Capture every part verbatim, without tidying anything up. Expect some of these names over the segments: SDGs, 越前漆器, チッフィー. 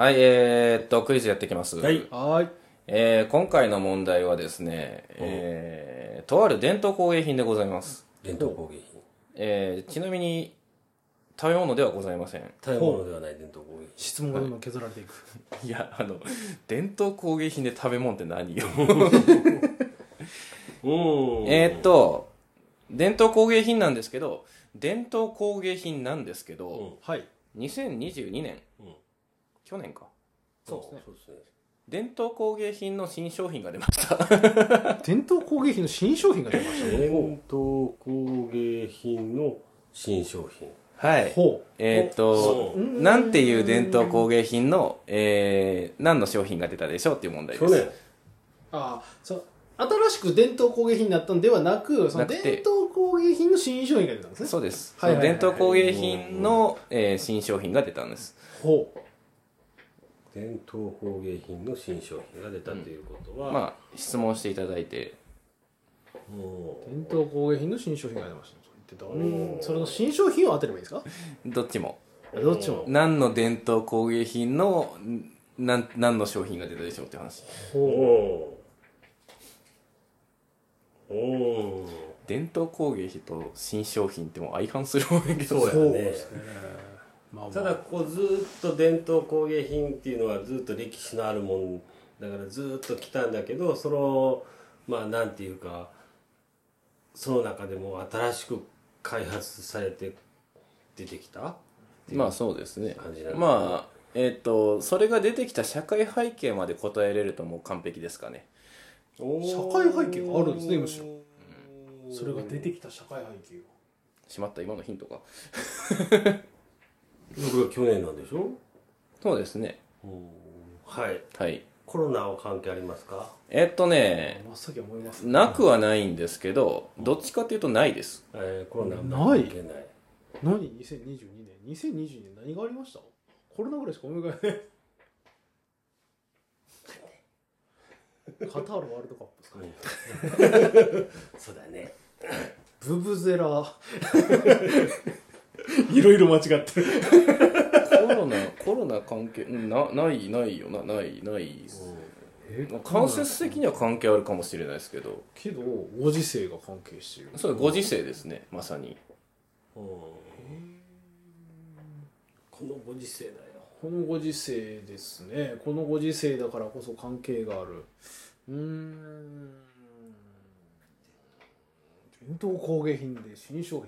はい、えー、っとクイズやっていきます。はい、はい。えー、今回の問題はですね、えー、とある伝統工芸品でございます。伝統工芸品、えー、ちなみに食べ物ではございません。食べ物ではない伝統工芸品。質問がどんどん削られていく、はい、いやあの伝統工芸品で食べ物って何よ。おえー、っと伝統工芸品なんですけど伝統工芸品なんですけど、うん、はい、にせんにじゅうにねん、うん、去年か。そうですね、そうですね。伝統工芸品の新商品が出ました。伝統工芸品の新商品が出ました。伝統工芸品の新商品。はい。ほう。えっ、ー、となんていう伝統工芸品の、えー、何の商品が出たでしょうっていう問題です。去年。ああ、そう。新しく伝統工芸品になったのではなく、その伝統工芸品の新商品が出たんですね。そうです。はいはいはいはい、伝統工芸品の、えー、新商品が出たんです。ほう。伝統工芸品の新商品が出たということは、うん、まあ質問していただいて、伝統工芸品の新商品が出ました。それの新商品を当てればいいですか？どっちも。どっちも。何の伝統工芸品の何何の商品が出たでしょうって話。ほう。お伝統工芸品と新商品ってもう相反するもんやけど。そうやね。まあまあ、ただここずっと伝統工芸品っていうのはずっと歴史のあるもんだからずっと来たんだけど、そのまあなんていうかその中でも新しく開発されて出てきたっていう感じなので、まあそうですね。まあえっとそれが出てきた社会背景まで答えれるともう完璧ですかね。社会背景があるんですね、むしろ、うん、それが出てきた社会背景がしまった、今のヒントか。僕が去年なんでしょ。そうですね。はい、はい、コロナは関係ありますか？えっとね、まさき思いますね、なくはないんですけど、どっちかというとないです。えー、コロナは関係ない。何？にせんにじゅうにねんにせんにじゅうにねん何がありました？コロナぐらいしか思い浮かべない。カタールワールドカップですかね。そうだね。ブブゼラ。いろいろ間違ってる。コロナ、コロナ関係 な, ないないよなないない、えー、間接的には関係あるかもしれないですけどけどご時世が関係してる。そう、ご時世ですね、まさに。うん、このご時世だよ。このご時世ですね。このご時世だからこそ関係がある。うーん、伝統工芸品で新商品。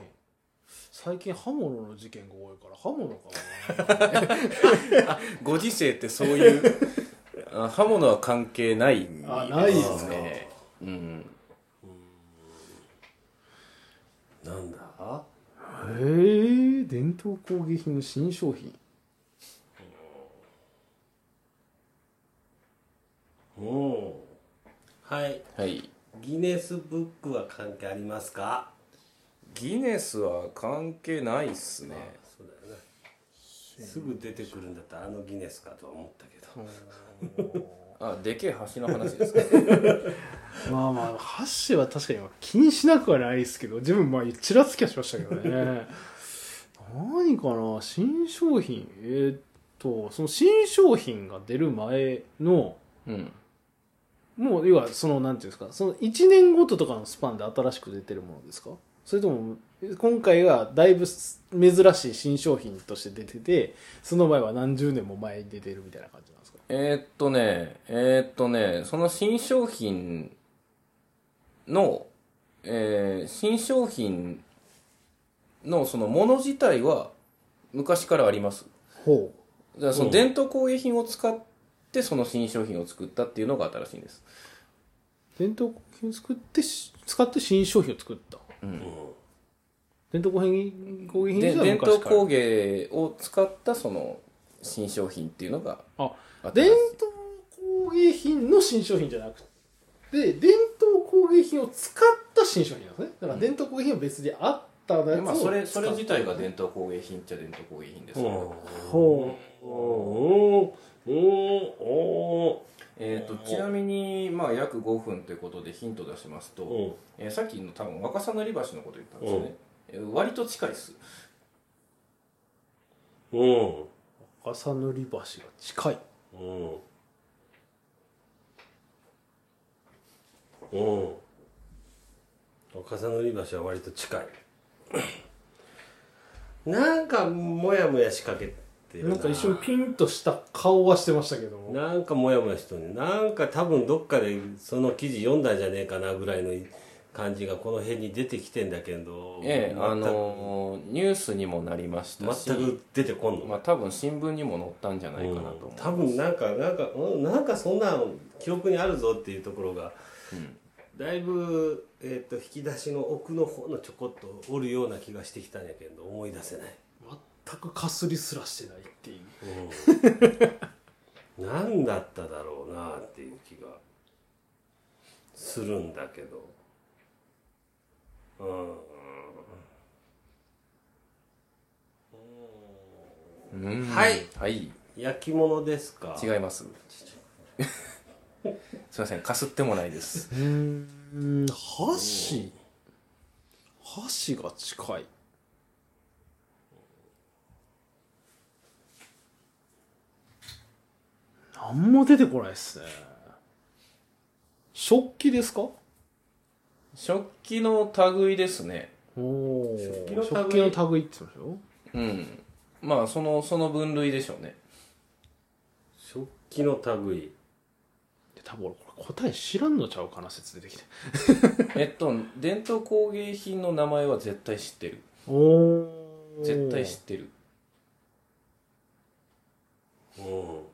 最近刃物の事件が多いから刃物かな。ご時世ってそういう刃物は関係ないですね。あ、ないですね。うん。なんだ。へえ、伝統工芸品の新商品。お、はい、はい。ギネスブックは関係ありますか？ギネスは関係ないっすね。そうだよね。すぐ出てくるんだったらあのギネスかとは思ったけど。あ、でけえ橋の話ですか。まあまあ橋は確かに気にしなくはないですけど、自分まあちらつきはしましたけどね。何かな、新商品。えー、っとその新商品が出る前の、うん、もう要はそのなんていうんですか、そのいちねんごととかのスパンで新しく出てるものですか？それとも今回はだいぶ珍しい新商品として出てて、その前は何十年も前に出てるみたいな感じなんですか？えー、っとねえー、っとねその新商品の、えー、新商品のそのもの自体は昔からあります。ほう。だからその伝統工芸品を使ってその新商品を作ったっていうのが新しいんです。伝統工芸品を作って使って新商品を作った。うん、伝統工芸品で伝統工芸を使ったその新商品っていうのが、あ、伝統工芸品の新商品じゃなくて伝統工芸品を使った新商品なんですね。だから伝統工芸品は別であったやつを、うん、まあ、それそれ自体が伝統工芸品っちゃ伝統工芸品ですけど、ほうほうほう。えー、とちなみに、まあ、約ごふんということでヒント出しますと、えー、さっきの多分若狭塗橋のこと言ったんですよね、えー、割と近いっす。うん、重塗り橋が近い。うんうん、重塗り橋は割と近い。なんかモヤモヤしかけてるな。なんか一瞬ピンとした顔はしてましたけども、なんかモヤモヤしてる。なんか多分どっかでその記事読んだんじゃねえかなぐらいの感じがこの辺に出てきてんだけど、ええ、あのニュースにもなりましたし、全く出てこんの、まあ、多分新聞にも載ったんじゃないかなと思います、うん、多分なんかなんか、うん、なんかそんな記憶にあるぞっていうところが、うん、だいぶ、えー、と引き出しの奥の方のちょこっとおるような気がしてきたんやけど思い出せない。全くかすりすらしてないっていう、うん、何だっただろうなっていう気がするんだけど、うんうん、はい、はい、焼き物ですか？違います。すいません、かすってもないです。うーん、箸、箸が近い。なんも出てこないっすね。食器ですか？食器の類ですね。お食器の類って言ってましたよ。うん。まあそのその分類でしょうね。食器の類。で多分俺これ答え知らんのちゃうかな説出てきて。えっと伝統工芸品の名前は絶対知ってる。おお。絶対知ってる。おお。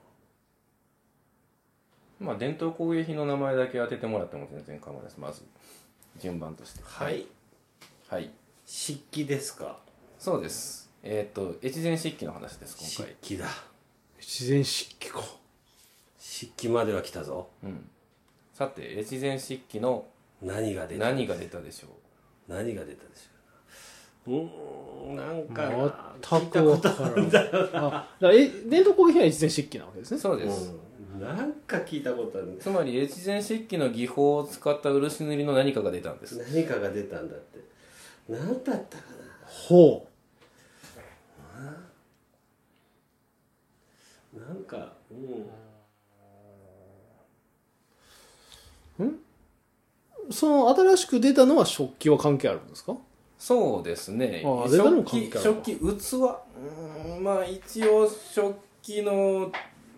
まあ伝統工芸品の名前だけ当ててもらっても全然構わないです。まず。順番としてはいはい漆器ですか？そうです。えっと越前漆器の話です。今回漆器だ。越前漆器か。漆器までは来たぞ。うん。さて越前漆器の何が出た何が出たでしょう何が出たでしょう。うん、なんか全く分からない。あ、だから伝統工芸品は越前漆器なわけですね。そうです。なんか聞いたことある。つまり越前漆器の技法を使った漆塗りの何かが出たんです。何かが出たんだって。何だったかな。ほう。なんかうんんその新しく出たのは食器は関係あるんですか？そうですね。あ、出たの関係ある。食器、器、器、器、まあ一応食器の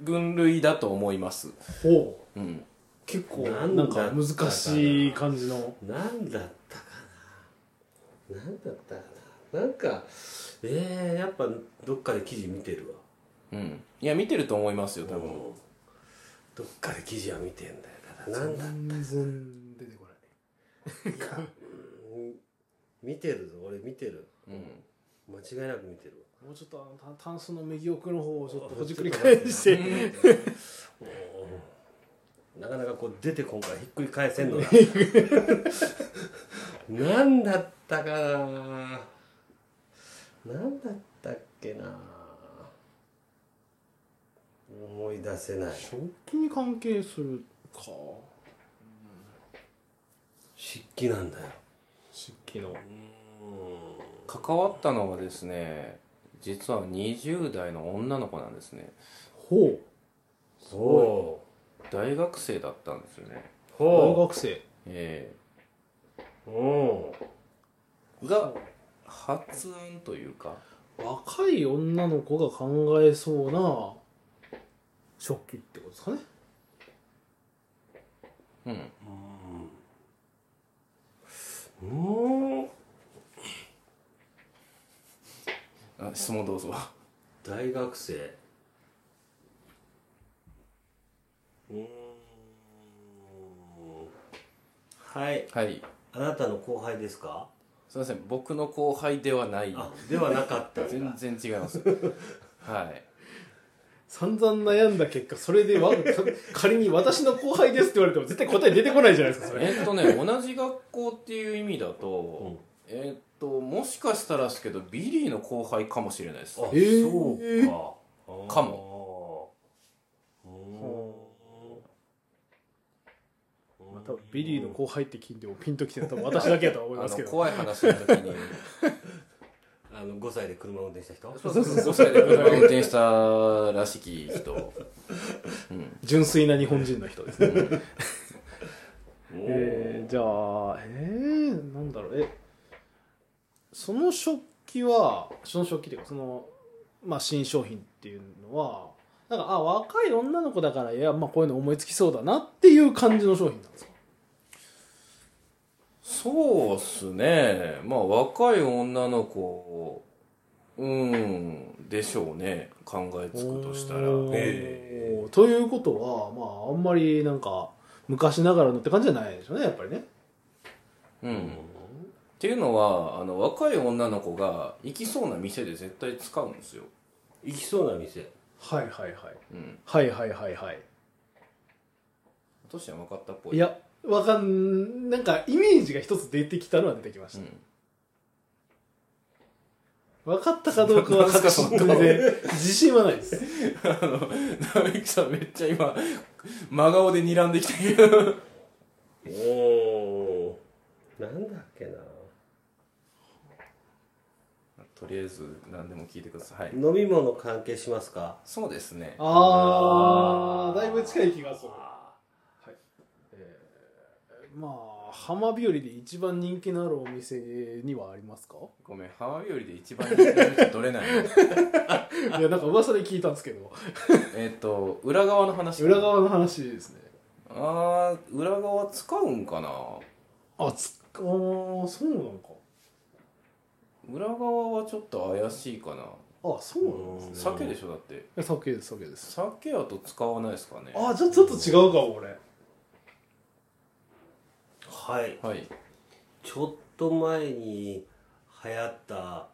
分類だと思います。ほう。うん。結構なんか難しい感じの。なんだったかな。なんだったかな。なんかえー、やっぱどっかで記事見てるわ。うん。いや見てると思いますよ多分。どっかで記事は見てんだよ。ただなんだったか。全然出てこない。いや見てるぞ。俺見てる。うん。間違いなく見てるわ。もうちょっとあのタンスの右奥の方をちょっとほじくり返してなかなかこう出て今回ひっくり返せんのな何だったかな。何だったっけな。思い出せない。食器に関係するか。漆器なんだよ。漆器の関わったのはですね、実はにじゅうだいの女の子なんですね。ほう。そう。大学生だったんですよね。ほう。大学生。ええー、が発案というか若い女の子が考えそうな食器ってことですかね。うんうんうん。あ、質問どうぞ。大学生。うーん。はい。はい。あなたの後輩ですか？すいません、僕の後輩ではない。あ、ではなかった。全然違います。はい。散々悩んだ結果、それでわ仮に私の後輩ですって言われても絶対答え出てこないじゃないですか、それ。えっとね、同じ学校っていう意味だと、うん、えーっともしかしたらですけどビリーの後輩かもしれないです。あ、えー、そうかかも。またビリーの後輩って聞いてもピンときてるの多分私だけだと思いますけど怖い話の時にああのごさいで車を運転した人、そうそうそうごさいで車を運転したらしき人、うん、純粋な日本人の人ですね、うんえー、じゃあえー、なんだろうえその食器はその食器というかその、まあ、新商品っていうのはなんかあ若い女の子だからいや、まあ、こういうの思いつきそうだなっていう感じの商品なんですか。そうっすね、まあ若い女の子うんでしょうね、考えつくとしたら、えー、ということは、まあ、あんまりなんか昔ながらのって感じじゃないでしょうねやっぱりね、うん、うん、っていうのはあの若い女の子が行きそうな店で絶対使うんですよ。行きそうな店、はいはいはい、うん、はいはいはいはい。トシは分かったっぽい。いやわかんなんかイメージが一つ出てきたのは出てきました、うん、分かったかどうかは確信で自信はないです。あのナメキさんめっちゃ今真顔で睨んできたけどおーなんだっけな、とりあえず何でも聞いてください、はい、飲み物関係しますか。そうですね、あーだいぶ近い気がする。まあ浜日和で一番人気のあるお店にはありますか。ごめん、浜日和で一番人気の店取れないのいやなんか噂で聞いたんですけどえっと裏側の話裏側の話ですね。あー裏側使うんかなあ、つあそうなのか、裏側はちょっと怪しいかな。あ、そうなんですね。酒でしょだって。酒です酒です。酒やと使わないですかね。あ、じゃあちょっと違うかも俺。はいはい、ちょっと前に流行った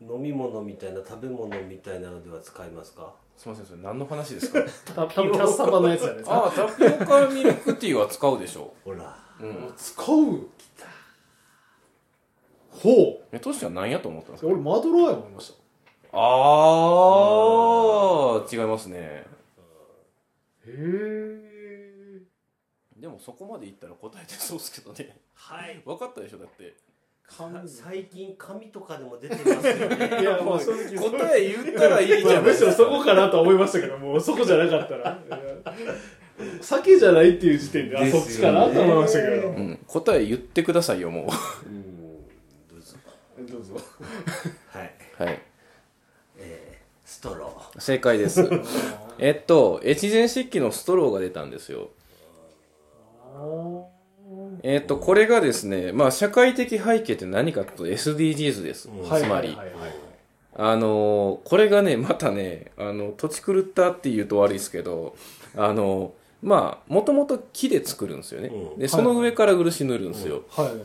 飲み物みたいな食べ物みたいなのでは使いますか。すみません、それ何の話ですかタピオカサバのやつじゃないですか。あ、タピオカミルクティーは使うでしょほら、うん、使うきたほう。トシは何やと思ったんですか。俺マドロアイ思いました。あー違いますね。へーでもそこまでいったら答えてそうですけどね。はい。分かったでしょだって。最近紙とかでも出てますよね。いやもう正直答え言ったらいいじゃん。むしろそこかなと思いましたけど、もうそこじゃなかったら。酒じゃないっていう時点で、あそっちかなと思いましたけど。うん、答え言ってくださいよもう。うん、どうぞ。どうぞ。はいはい、えー。ストロー。正解です。えっと越前漆器のストローが出たんですよ。えー、とこれがですね、まあ、社会的背景って何かというと エスディージーズ です、うん、つまり、はいはいはいはい、あのこれがねまたねあの土地狂ったっていうと悪いですけど、あのまあもともと木で作るんですよね、うん、でその上から漆塗るんですよ、はいはいはい、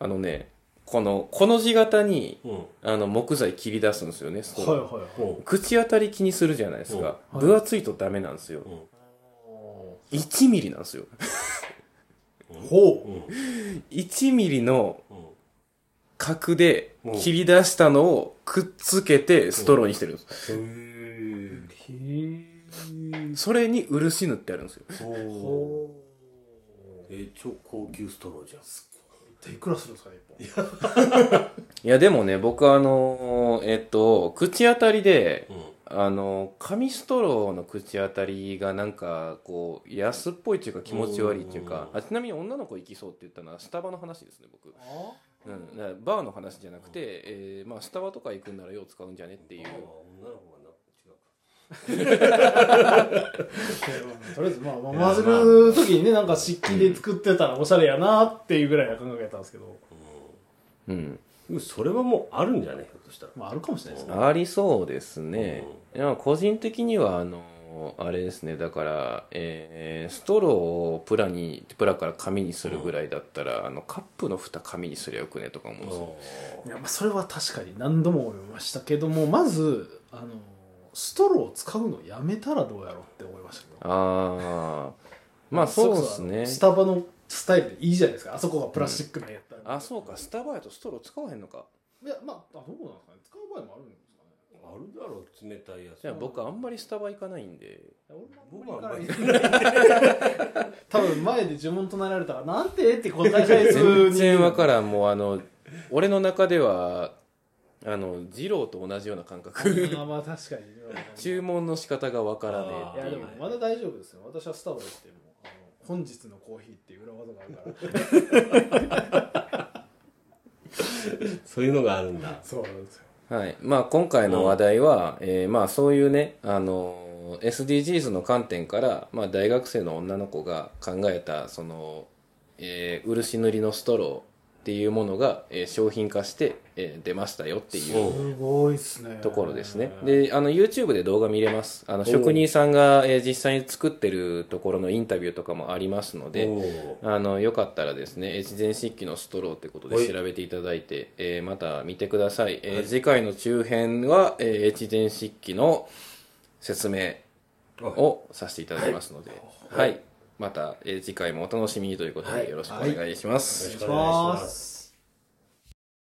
あのねこのコの字型に、うん、あの木材切り出すんですよね、そう、はいはいはい、口当たり気にするじゃないですか、うんはい、分厚いとダメなんですよ、うんいちミリなんですよほう、うん、いちミリの角で切り出したのをくっつけてストローにしてるんです、うんうん、へえ。それに漆塗ってあるんですよ。ほうえ超高級ストローじゃん。いくらするんですかいっぽんいやでもね僕あのえっと口当たりで、うんあの紙ストローの口当たりがなんかこう安っぽいというか気持ち悪いというか、あちなみに女の子行きそうって言ったのはスタバの話ですね僕、うん、だからバーの話じゃなくて、えーまあ、スタバとか行くんならよう使うんじゃねっていう。女の子は違うとりあえずまあ混ぜる時にねなんか漆器で作ってたらおしゃれやなっていうぐらいな考えたんですけど、うん、うんそれはもうあるんじゃないかとしたら、まあ、あるかもしれないですね。ありそうですね、うん、いや個人的にはあのあれですねだから、えー、ストローをプラにプラから紙にするぐらいだったら、うん、あのカップの蓋紙にすりゃよくねとか思うんですよ、うん、いやまあそれは確かに何度も思いましたけども、まずあのストローを使うのやめたらどうやろうって思いましたけど、あまあそうですねスタバのスタイルでいいじゃないですか。あそこがプラスチックのやったら、うん、あそうかスタバやとストロー使わへんのか。いやまあどうなんですかね、使う場合もあるんですかね。あるだろう冷たいやつ。じゃあ僕あんまりスタバ行かないんで、俺もあんまり行かないんで多分前で呪文唱えられたらなんてって答え返す全然わからん。もうあの俺の中ではあの二郎と同じような感覚あ、まあ確かに注文の仕方がわからねえっていう。いやでもまだ大丈夫ですよ。私はスタバ行ってもあの本日のコーヒーっていう裏技があるからそういうのがあるんだ。そうなんですよ。はい、まあ、今回の話題は、うんえーまあ、そういうね、あの エスディージーズ の観点から、まあ、大学生の女の子が考えたその、えー、漆塗りのストローっていうものが、えー、商品化して、えー、出ましたよっていうところですね。であの YouTube で動画見れます。あの職人さんが、えー、実際に作ってるところのインタビューとかもありますので、あのよかったらですね、越前漆器のストローってことで調べていただいて、えー、また見てください、えーはい、次回の中編は、えー、越前漆器の説明をさせていただきますので、はい、はいはい、また、えー、次回もお楽しみにということでよろしくお願いします、はいはい、よろしくお願いします。